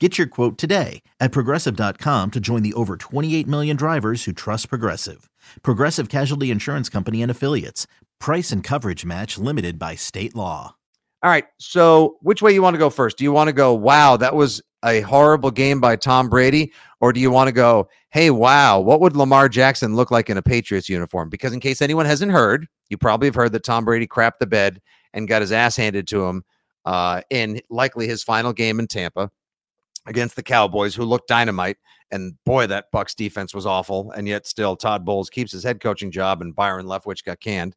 Get your quote today at Progressive.com to join the over 28 million drivers who trust Progressive. Progressive Casualty Insurance Company and Affiliates. Price and coverage match limited by state law. All right, so which way you want to go first? Do you want to go, wow, that was a horrible game by Tom Brady? Or do you want to go, hey, wow, what would Lamar Jackson look like in a Patriots uniform? Because in case anyone hasn't heard, you probably have heard that Tom Brady crapped the bed and got his ass handed to him in likely his final game in Tampa against the Cowboys, who looked dynamite. And boy, that Bucs defense was awful. And yet still Todd Bowles keeps his head coaching job and Byron Leftwich got canned.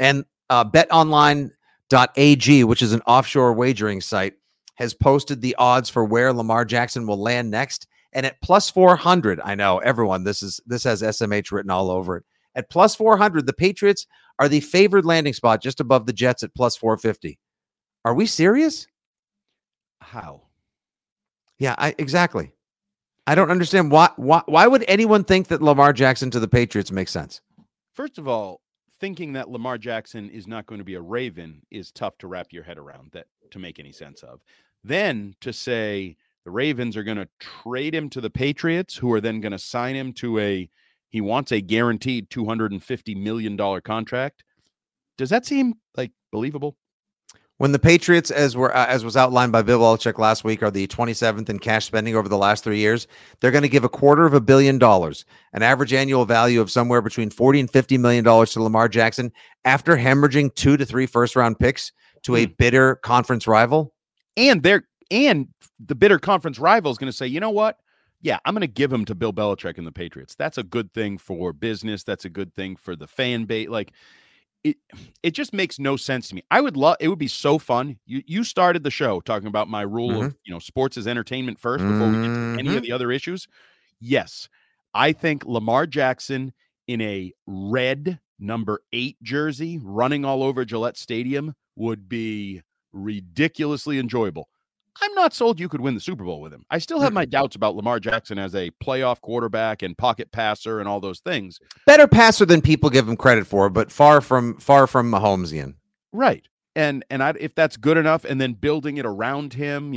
And BetOnline.ag, which is an offshore wagering site, has posted the odds for where Lamar Jackson will land next. And at plus 400, I know everyone, this has SMH written all over it. At plus 400, the Patriots are the favored landing spot just above the Jets at plus 450. Are we serious? How? Yeah, exactly. I don't understand why would anyone think that Lamar Jackson to the Patriots makes sense? First of all, thinking that Lamar Jackson is not going to be a Raven is tough to wrap your head around, that to make any sense of. Then to say the Ravens are going to trade him to the Patriots, who are then going to sign him to he wants a guaranteed $250 million contract. Does that seem like believable? When the Patriots, as was outlined by Bill Belichick last week, are the 27th in cash spending over the last 3 years, they're going to give $250 million, an average annual value of somewhere between $40 and $50 million to Lamar Jackson after hemorrhaging 2 to 3 first-round picks to a bitter conference rival. And the bitter conference rival is going to say, you know what? Yeah, I'm going to give him to Bill Belichick and the Patriots. That's a good thing for business. That's a good thing for the fan base. Like, It just makes no sense to me. It would be so fun. You started the show talking about my rule of, sports is entertainment first before we get to any of the other issues. Yes. I think Lamar Jackson in a red number 8 jersey running all over Gillette Stadium would be ridiculously enjoyable. I'm not sold you could win the Super Bowl with him. I still have my doubts about Lamar Jackson as a playoff quarterback and pocket passer and all those things. Better passer than people give him credit for, but far from Mahomesian. Right. And if that's good enough, and then building it around him,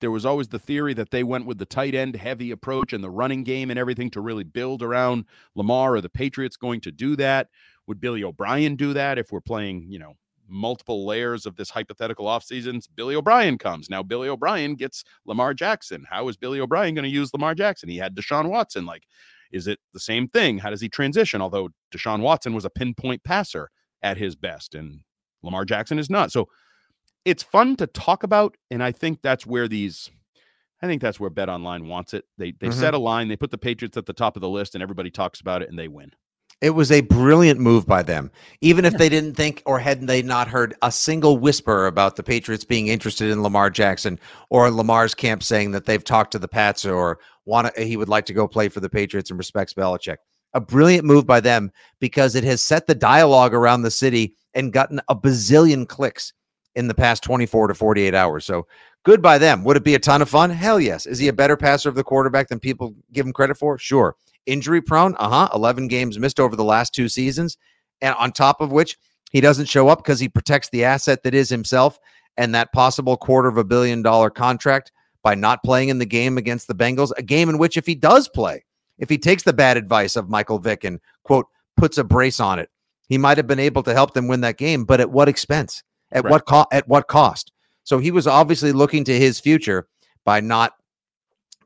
there was always the theory that they went with the tight end heavy approach and the running game and everything to really build around Lamar. Are the Patriots going to do that? Would Billy O'Brien do that if we're playing, multiple layers of this hypothetical offseason? Billy O'Brien comes. Now Billy O'Brien gets Lamar Jackson. How is Billy O'Brien going to use Lamar Jackson? He had Deshaun Watson. Like, is it the same thing? How does he transition? Although Deshaun Watson was a pinpoint passer at his best, and Lamar Jackson is not. So it's fun to talk about, and I think that's where Bet Online wants it. They set a line, they put the Patriots at the top of the list, and everybody talks about it, and they win. It was a brilliant move by them, even if they didn't think or hadn't they not heard a single whisper about the Patriots being interested in Lamar Jackson, or Lamar's camp saying that they've talked to the Pats or he would like to go play for the Patriots and respects Belichick. A brilliant move by them because it has set the dialogue around the city and gotten a bazillion clicks in the past 24 to 48 hours. So good by them. Would it be a ton of fun? Hell yes. Is he a better passer of the quarterback than people give him credit for? Sure. Injury prone, 11 games missed over the last 2 seasons, and on top of which he doesn't show up because he protects the asset that is himself and that possible $250 million contract by not playing in the game against the Bengals, a game in which if he does play, if he takes the bad advice of Michael Vick and, quote, puts a brace on it, he might have been able to help them win that game, but at what expense? At what cost? So he was obviously looking to his future by not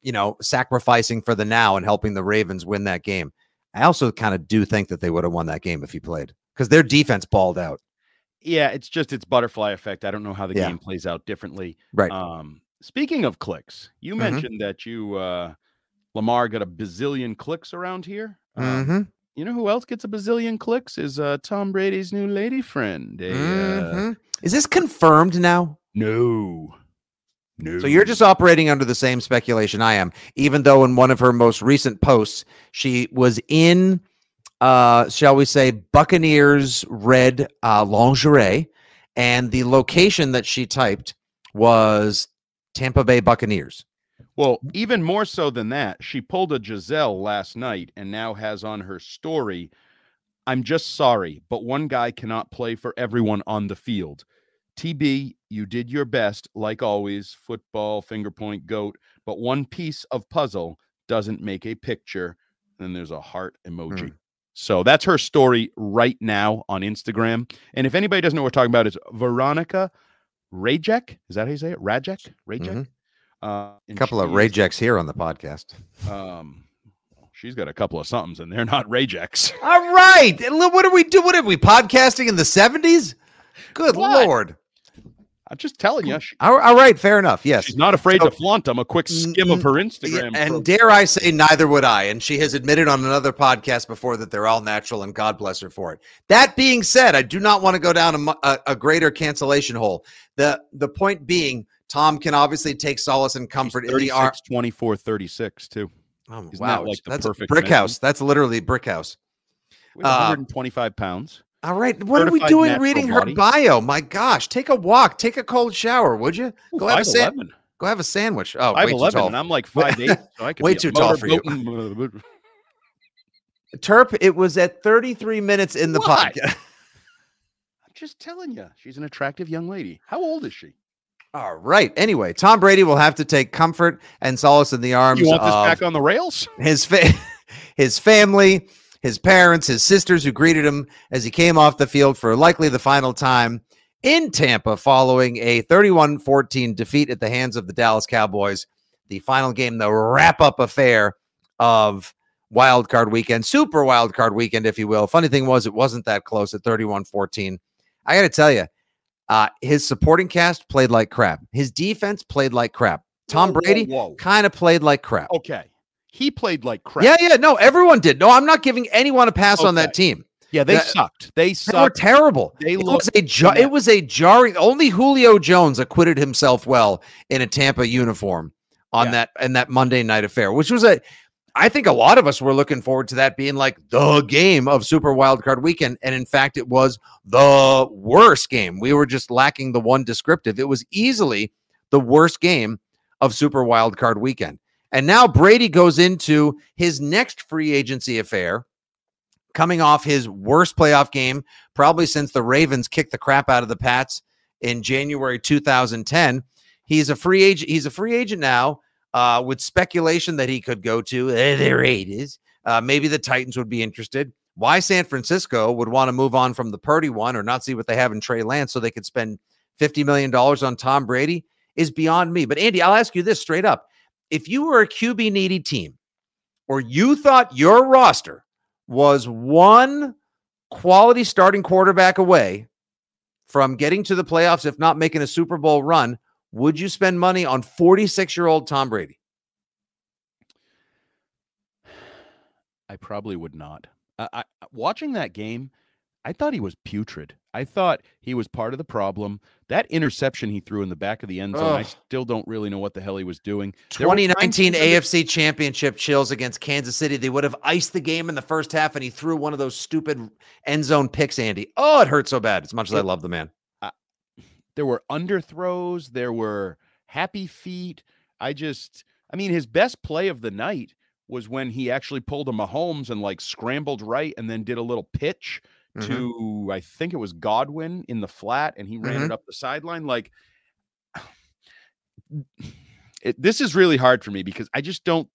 you know, sacrificing for the now and helping the Ravens win that game. I also kind of do think that they would have won that game if he played, because their defense balled out. Yeah, it's just it's butterfly effect. I don't know how the game plays out differently. Right. Speaking of clicks, you mentioned that you Lamar got a bazillion clicks around here. You know who else gets a bazillion clicks is Tom Brady's new lady friend. Is this confirmed now? No. So you're just operating under the same speculation I am, even though in one of her most recent posts, she was in, shall we say, Buccaneers red lingerie, and the location that she typed was Tampa Bay Buccaneers. Well, even more so than that, she pulled a Giselle last night and now has on her story, "I'm just sorry, but one guy cannot play for everyone on the field. TB, you did your best, like always, football, finger point, goat, but one piece of puzzle doesn't make a picture." And there's a heart emoji. So that's her story right now on Instagram. And if anybody doesn't know what we're talking about, it's Veronica Rajek. Is that how you say it? Rajek? Rajek? A couple of Rajeks here on the podcast. She's got a couple of somethings, and they're not Rajeks. All right. What are we doing? What are we podcasting in the 70s? Good Lord. I'm just telling you. All right. Fair enough. Yes. She's not afraid to flaunt them. A quick skim of her Instagram. And dare I say, neither would I. And she has admitted on another podcast before that they're all natural, and God bless her for it. That being said, I do not want to go down a greater cancellation hole. The point being, Tom can obviously take solace and comfort in the arm. 24, 36 too. Oh, isn't wow. That like the That's perfect brick man? House. That's literally brick house. 125 pounds. All right. What are we doing reading her bio? My gosh. Take a walk. Take a cold shower, would you? Go have a sandwich. Go have a sandwich. Oh, 5'11", and I'm like 5'8", so I could way too tall for you. Terp, it was at 33 minutes in the podcast. I'm just telling you, she's an attractive young lady. How old is she? All right. Anyway, Tom Brady will have to take comfort and solace in the arms of back on the rails? His family, his parents, his sisters, who greeted him as he came off the field for likely the final time in Tampa following a 31-14 defeat at the hands of the Dallas Cowboys. The final game, the wrap-up affair of Wild Card Weekend, Super Wild Card Weekend, if you will. Funny thing was, it wasn't that close at 31-14. I got to tell you, his supporting cast played like crap. His defense played like crap. Tom Brady kind of played like crap. Okay. He played like crap. Yeah. No, everyone did. No, I'm not giving anyone a pass on that team. Yeah, they sucked. They sucked. They were terrible. It was a jarring. Only Julio Jones acquitted himself well in a Tampa uniform on that and that Monday night affair, which was I think a lot of us were looking forward to that being like the game of Super Wildcard Weekend. And in fact, it was the worst game. We were just lacking the one descriptive. It was easily the worst game of Super Wildcard Weekend. And now Brady goes into his next free agency affair, coming off his worst playoff game, probably since the Ravens kicked the crap out of the Pats in January 2010. He's a free agent. He's a free agent now, with speculation that he could go to the Raiders. Maybe the Titans would be interested. Why San Francisco would want to move on from the Purdy one or not see what they have in Trey Lance so they could spend $50 million on Tom Brady is beyond me. But Andy, I'll ask you this straight up. If you were a QB needy team, or you thought your roster was one quality starting quarterback away from getting to the playoffs, if not making a Super Bowl run, would you spend money on 46-year-old Tom Brady? I probably would not. Watching that game, I thought he was putrid. I thought he was part of the problem. That interception he threw in the back of the end zone, I still don't really know what the hell he was doing. 2019 AFC Championship chills against Kansas City. They would have iced the game in the first half, and he threw one of those stupid end zone picks, Andy. Oh, it hurt so bad, as much as I love the man. There were underthrows. There were happy feet. His best play of the night was when he actually pulled a Mahomes and like scrambled right and then did a little pitch to, I think it was Godwin in the flat, and he ran it up the sideline. Like, this is really hard for me because I just don't.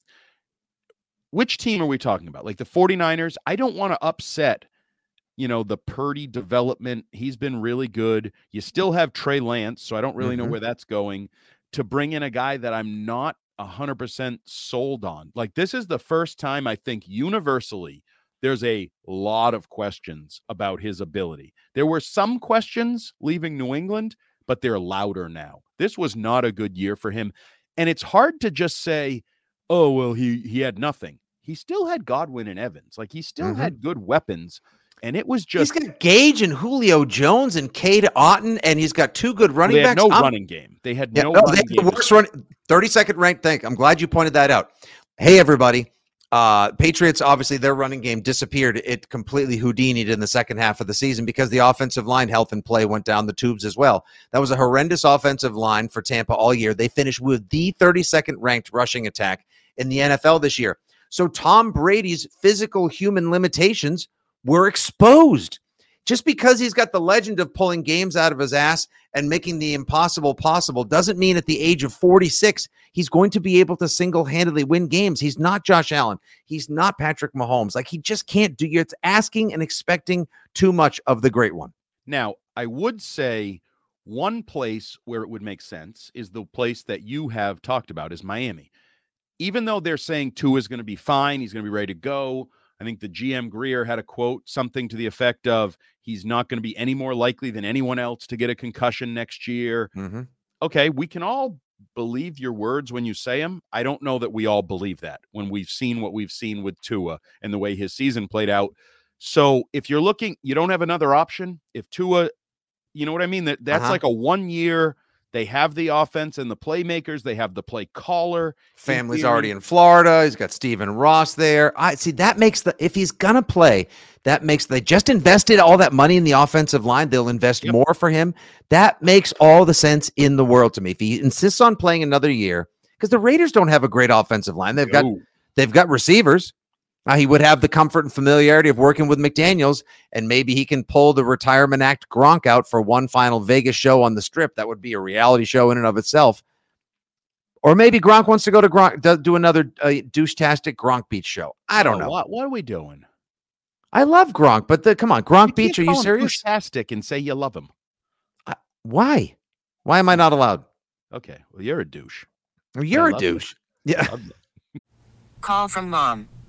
Which team are we talking about? Like the 49ers? I don't want to upset, the Purdy development. He's been really good. You still have Trey Lance, so I don't really know where that's going. To bring in a guy that I'm not 100% sold on. Like, this is the first time I think universally there's a lot of questions about his ability. There were some questions leaving New England, but they're louder now. This was not a good year for him. And it's hard to just say, oh, well, he had nothing. He still had Godwin and Evans. Like, he still had good weapons. And it was just... he's got Gage and Julio Jones and Cade Otten, and he's got two good running backs. They had no running game. They had no running game. 32nd ranked thing. I'm glad you pointed that out. Hey, everybody. Patriots, obviously, their running game disappeared. It completely Houdini'd in the second half of the season because the offensive line health and play went down the tubes as well. That was a horrendous offensive line for Tampa all year. They finished with the 32nd ranked rushing attack in the NFL this year. So Tom Brady's physical human limitations were exposed. Just because he's got the legend of pulling games out of his ass and making the impossible possible doesn't mean at the age of 46, he's going to be able to single-handedly win games. He's not Josh Allen. He's not Patrick Mahomes. Like, he just can't do it. It's asking and expecting too much of the great one. Now, I would say one place where it would make sense is the place that you have talked about, is Miami. Even though they're saying Tua is going to be fine, he's going to be ready to go, I think the GM Greer had a quote, something to the effect of, he's not going to be any more likely than anyone else to get a concussion next year. Okay, we can all believe your words when you say them. I don't know that we all believe that when we've seen what we've seen with Tua and the way his season played out. So if you're looking, you don't have another option. If Tua, you know what I mean? That's like a 1 year. They have the offense and the playmakers. They have the play caller. Family's already in Florida. He's got Steven Ross there. I see that makes the, if he's going to play, that makes, they just invested all that money in the offensive line. They'll invest more for him. That makes all the sense in the world to me. If he insists on playing another year, because the Raiders don't have a great offensive line. They've got, receivers. Now, he would have the comfort and familiarity of working with McDaniels, and maybe he can pull the Retirement Act Gronk out for one final Vegas show on the Strip. That would be a reality show in and of itself. Or maybe Gronk wants to go to Gronk, do another douche-tastic Gronk Beach show. I don't know. What are we doing? I love Gronk, but come on, Gronk Beach, are you serious? Douche-tastic and say you love him. Why? Why am I not allowed? Okay, well, you're a douche. You're a douche. Yeah. Call from mom.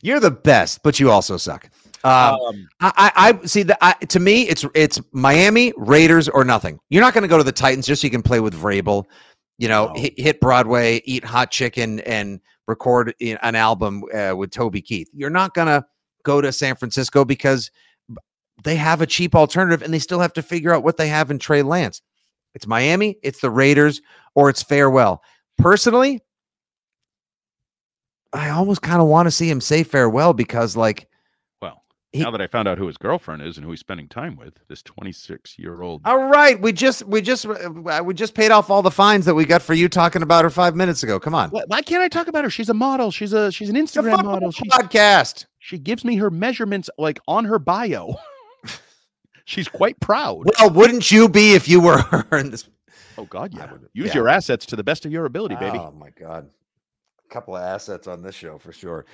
You're the best, but you also suck. I see that. To me, it's Miami, Raiders, or nothing. You're not going to go to the Titans just so you can play with Vrabel, you know, hit Broadway, eat hot chicken, and record an album with Toby Keith. You're not going to go to San Francisco because they have a cheap alternative, and they still have to figure out what they have in Trey Lance. It's Miami, it's the Raiders, or it's farewell. Personally, I almost kind of want to see him say farewell because, like, now that I found out who his girlfriend is and who he's spending time with, this 26-year-old. All right, we just paid off all the fines that we got for you talking about her 5 minutes ago. Come on, why can't I talk about her? She's a model. She's an Instagram model. She's a podcast. She gives me her measurements like on her bio. She's quite proud. Well, wouldn't you be if you were her? In this? Oh God, yeah. Use your assets to the best of your ability, baby. Oh my God. Couple of assets on this show for sure.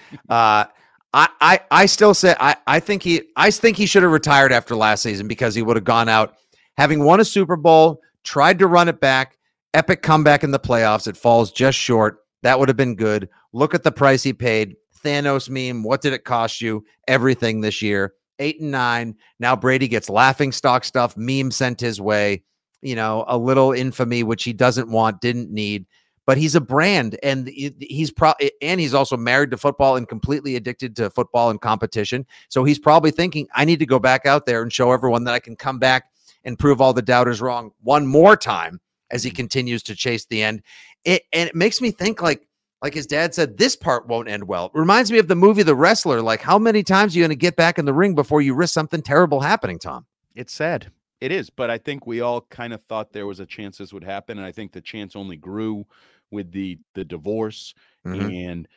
I still say I think he should have retired after last season because he would have gone out having won a Super Bowl, tried to run it back, epic comeback in the playoffs. It falls just short. That would have been good. Look at the price he paid. Thanos meme. What did it cost you? Everything this year. 8 and 9. Now Brady gets laughing stock stuff. Meme sent his way. You know, a little infamy which he doesn't want, didn't need. But he's a brand, and he's also married to football and completely addicted to football and competition. So he's probably thinking, I need to go back out there and show everyone that I can come back and prove all the doubters wrong one more time as he continues to chase the end. And it makes me think, like his dad said, this part won't end well. It reminds me of the movie The Wrestler. Like, how many times are you going to get back in the ring before you risk something terrible happening, Tom? It's sad. It is, but I think we all kind of thought there was a chance this would happen, and I think the chance only grew with the divorce And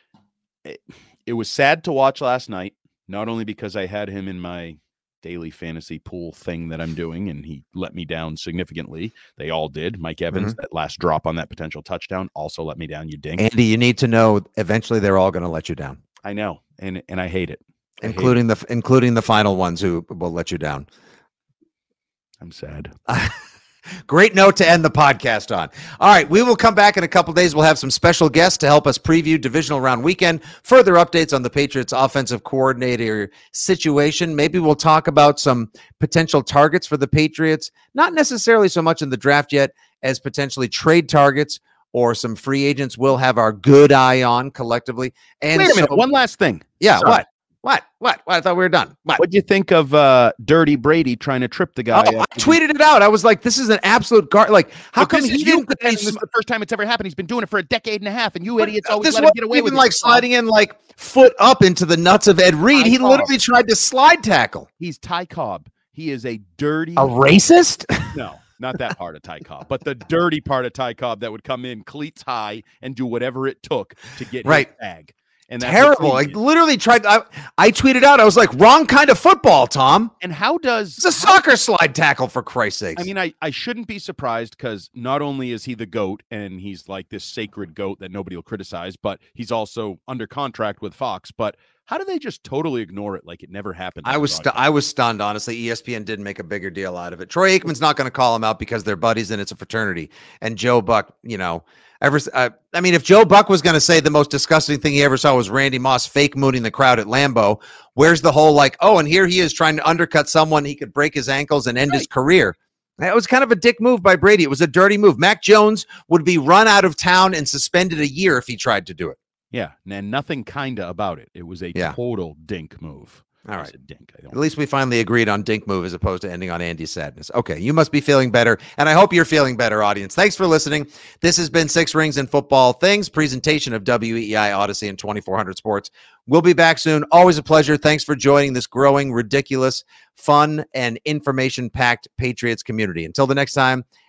it was sad to watch last night, not only because I had him in my daily fantasy pool thing that I'm doing, and he let me down significantly. They all did. Mike Evans, that last drop on that potential touchdown, also let me down. You ding. Andy, you need to know eventually they're all going to let you down. I know. And I hate it. Including the final ones who will let you down. I'm sad. Great note to end the podcast on. All right, we will come back in a couple days. We'll have some special guests to help us preview divisional round weekend. Further updates on the Patriots offensive coordinator situation. Maybe we'll talk about some potential targets for the Patriots. Not necessarily so much in the draft yet as potentially trade targets or some free agents we'll have our good eye on collectively. And wait a minute, one last thing. Yeah, sorry. What? I thought we were done. What do you think of Dirty Brady trying to trip the guy? Oh, I tweeted it out. I was like, this is an absolute guard. Like, how come he didn't? This is the first time it's ever happened. He's been doing it for a decade and a half, and you idiots always let him get away with it. This wasn't even like sliding in like foot up into the nuts of Ed Reed. He literally tried to slide tackle. He's Ty Cobb. He is a dirty... A racist? No. Not that part of Ty Cobb, but the dirty part of Ty Cobb that would come in cleats high and do whatever it took to get his bag. And that's terrible. I literally tried. I tweeted out. I was like, wrong kind of football, Tom. And how does it's a soccer slide tackle, for Christ's sakes? I mean, I shouldn't be surprised, because not only is he the GOAT and he's like this sacred GOAT that nobody will criticize, but he's also under contract with Fox. But how do they just totally ignore it like it never happened? I was stunned, honestly. ESPN didn't make a bigger deal out of it. Troy Aikman's not going to call him out because they're buddies and it's a fraternity. And Joe Buck, you know, I mean, if Joe Buck was going to say the most disgusting thing he ever saw was Randy Moss fake mooning the crowd at Lambeau, where's the whole like, oh, and here he is trying to undercut someone, he could break his ankles and end his career. That was kind of a dick move by Brady. It was a dirty move. Mac Jones would be run out of town and suspended a year if he tried to do it. Yeah, and nothing kinda about it. It was a total dink move. All right. Dink. At least we finally agreed on dink move as opposed to ending on Andy's sadness. Okay, you must be feeling better, and I hope you're feeling better, audience. Thanks for listening. This has been Six Rings and Football Things, presentation of WEEI Odyssey and 2400 Sports. We'll be back soon. Always a pleasure. Thanks for joining this growing, ridiculous, fun, and information-packed Patriots community. Until the next time,